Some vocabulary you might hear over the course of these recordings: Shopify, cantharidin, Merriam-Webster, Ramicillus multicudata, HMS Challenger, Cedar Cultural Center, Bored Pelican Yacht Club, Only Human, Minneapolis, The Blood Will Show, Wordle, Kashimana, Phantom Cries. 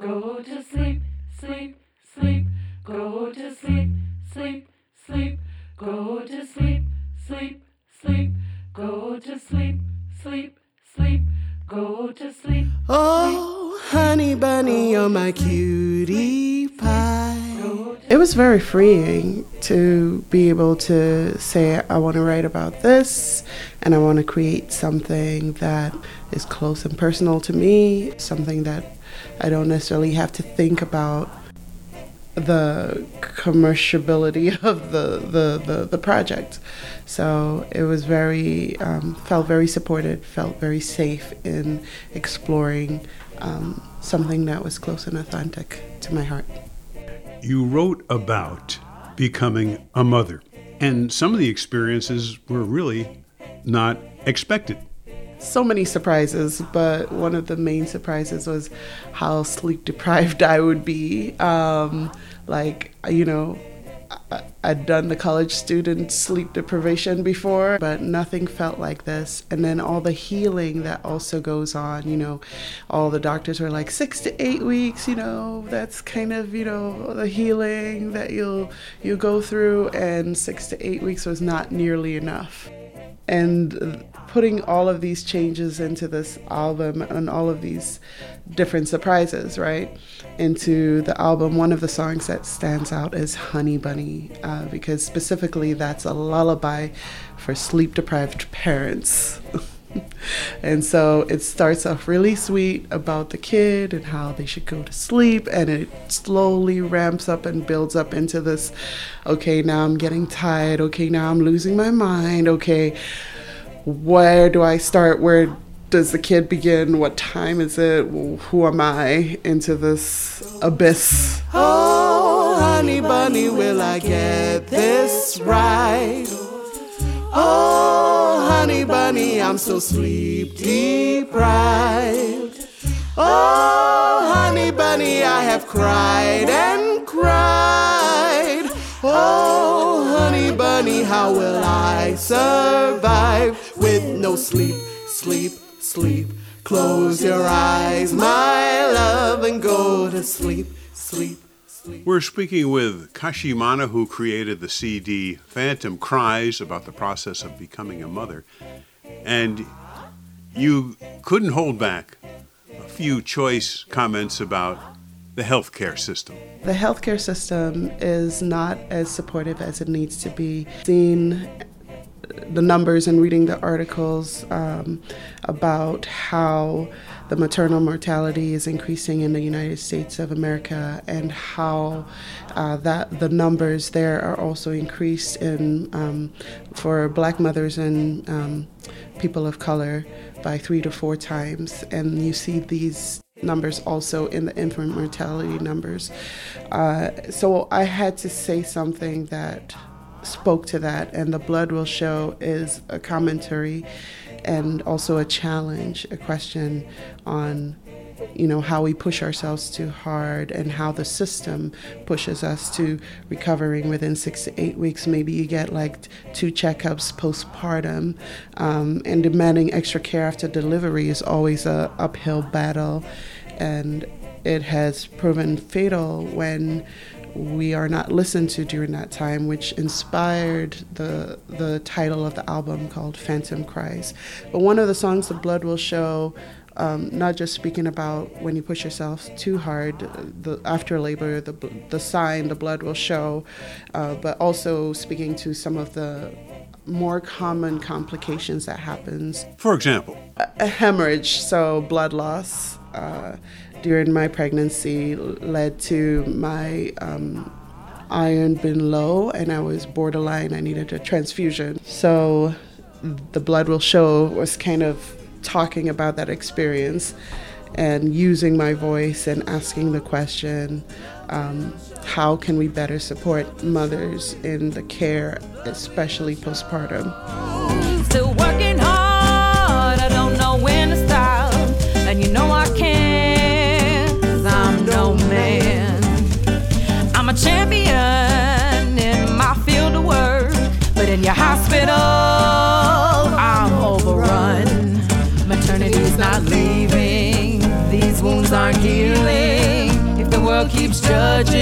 Go to sleep, sleep, sleep. Go to sleep, sleep, sleep. Go to sleep, sleep, sleep. Go to sleep, sleep, sleep. Go to sleep. Oh, honey bunny, you're my cutie pie. It was very freeing to be able to say, I want to write about this, and I want to create something that is close and personal to me, something that I don't necessarily have to think about the commerciability of the project. So it was very, felt very supported, felt very safe in exploring something that was close and authentic to my heart. You wrote about becoming a mother, and some of the experiences were really not expected. So many surprises, but one of the main surprises was how sleep deprived I would be. I'd done the college student sleep deprivation before, but nothing felt like this. And then all the healing that also goes on, all the doctors were like 6 to 8 weeks, that's kind of, the healing that you'll go through. And 6 to 8 weeks was not nearly enough. And putting all of these changes into this album and all of these different surprises, right, into the album, one of the songs that stands out is Honey Bunny, because specifically that's a lullaby for sleep-deprived parents. And so it starts off really sweet about the kid and how they should go to sleep, and it slowly ramps up and builds up into this, okay, now I'm getting tired, okay, now I'm losing my mind, okay, where do I start, where does the kid begin, what time is it, who am I, into this abyss. Oh, honey bunny, will I get this right? Oh, honey bunny, I'm so sleep deprived. Oh, honey bunny, I have cried and cried. Oh, honey bunny, how will I survive with no sleep, sleep, sleep? Close your eyes, my love, and go to sleep, sleep. We're speaking with Kashimana, who created the CD Phantom Cries, about the process of becoming a mother. And you couldn't hold back a few choice comments about the healthcare system. The healthcare system is not as supportive as it needs to be. Seen the numbers and reading the articles about how the maternal mortality is increasing in the United States of America, and how that the numbers there are also increased in for Black mothers and people of color by 3 to 4 times. And you see these numbers also in the infant mortality numbers. So I had to say something that spoke to that, and The Blood Will Show is a commentary and also a challenge, a question on how we push ourselves too hard and how the system pushes us to recovering within 6 to 8 weeks. Maybe you get like 2 checkups postpartum, and demanding extra care after delivery is always an uphill battle, and it has proven fatal when we are not listened to during that time, which inspired the title of the album called Phantom Cries. But one of the songs, The Blood Will Show, not just speaking about when you push yourself too hard, after labor, the sign, the blood will show, but also speaking to some of the more common complications that happens. For example? A hemorrhage, so blood loss. During my pregnancy led to my iron being low, and I was borderline. I needed a transfusion. So The Blood Will Show was kind of talking about that experience and using my voice and asking the question, how can we better support mothers in the care, especially postpartum? Still working hard, I don't know when to stop, and I can't. I'm a champion in my field of work, but in your hospital, I'm overrun. Maternity's not leaving, these wounds aren't healing. world keeps judging.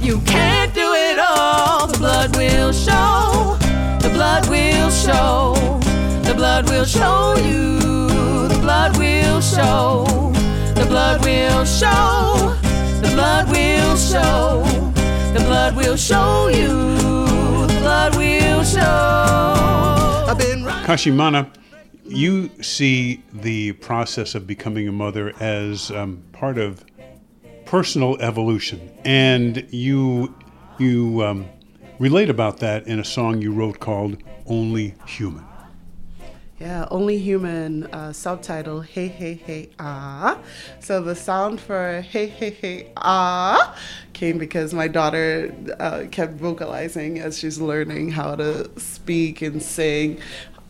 You can't do it all. The blood will show. The blood will show. The blood will show you. The blood will show. The blood will show. The blood will show. The blood will show you. The blood will show. I've been right. Kashimana, you see the process of becoming a mother as part of personal evolution, and you relate about that in a song you wrote called "Only Human." Yeah, Only Human, subtitle, hey, hey, hey, ah. So the sound for hey, hey, hey, ah came because my daughter kept vocalizing as she's learning how to speak and sing,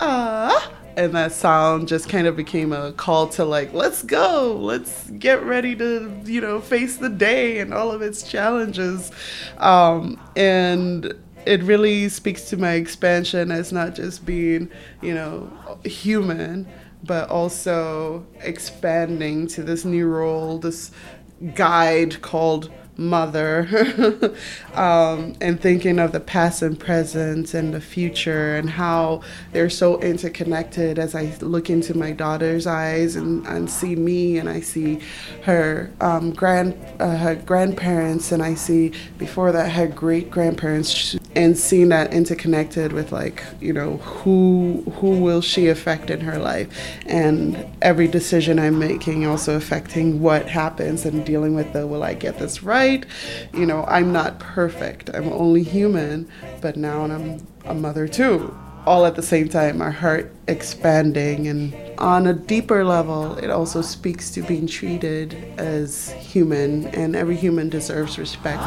ah. And that sound just kind of became a call to like, let's go, let's get ready to, you know, face the day and all of its challenges. And it really speaks to my expansion as not just being, you know, human, but also expanding to this new role, this guide called mother, and thinking of the past and present and the future and how they're so interconnected as I look into my daughter's eyes and see me, and I see her her grandparents, and I see before that her great-grandparents, and seeing that interconnected with, like, you know, who will she affect in her life, and every decision I'm making also affecting what happens, and dealing with the will I get this right? You know, I'm not perfect. I'm only human, but now I'm a mother too. All at the same time, my heart expanding, and on a deeper level, it also speaks to being treated as human, and every human deserves respect.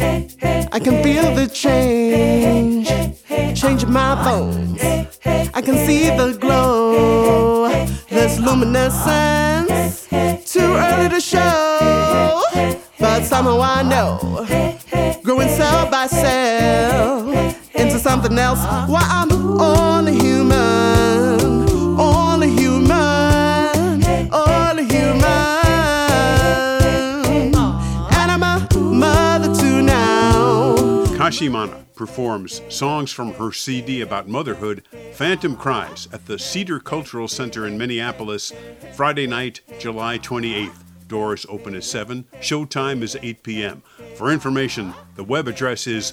I can feel the change in my bones. I can see the glow, this luminescence, too early to show. But somehow I know, growing cell by cell into something else. Why I'm only human, only human, only human, and I'm a mother too now. Kashimana performs songs from her CD about motherhood, Phantom Cries, at the Cedar Cultural Center in Minneapolis, Friday night, July 28th. Doors open at 7. Showtime is 8 p.m. For information, the web address is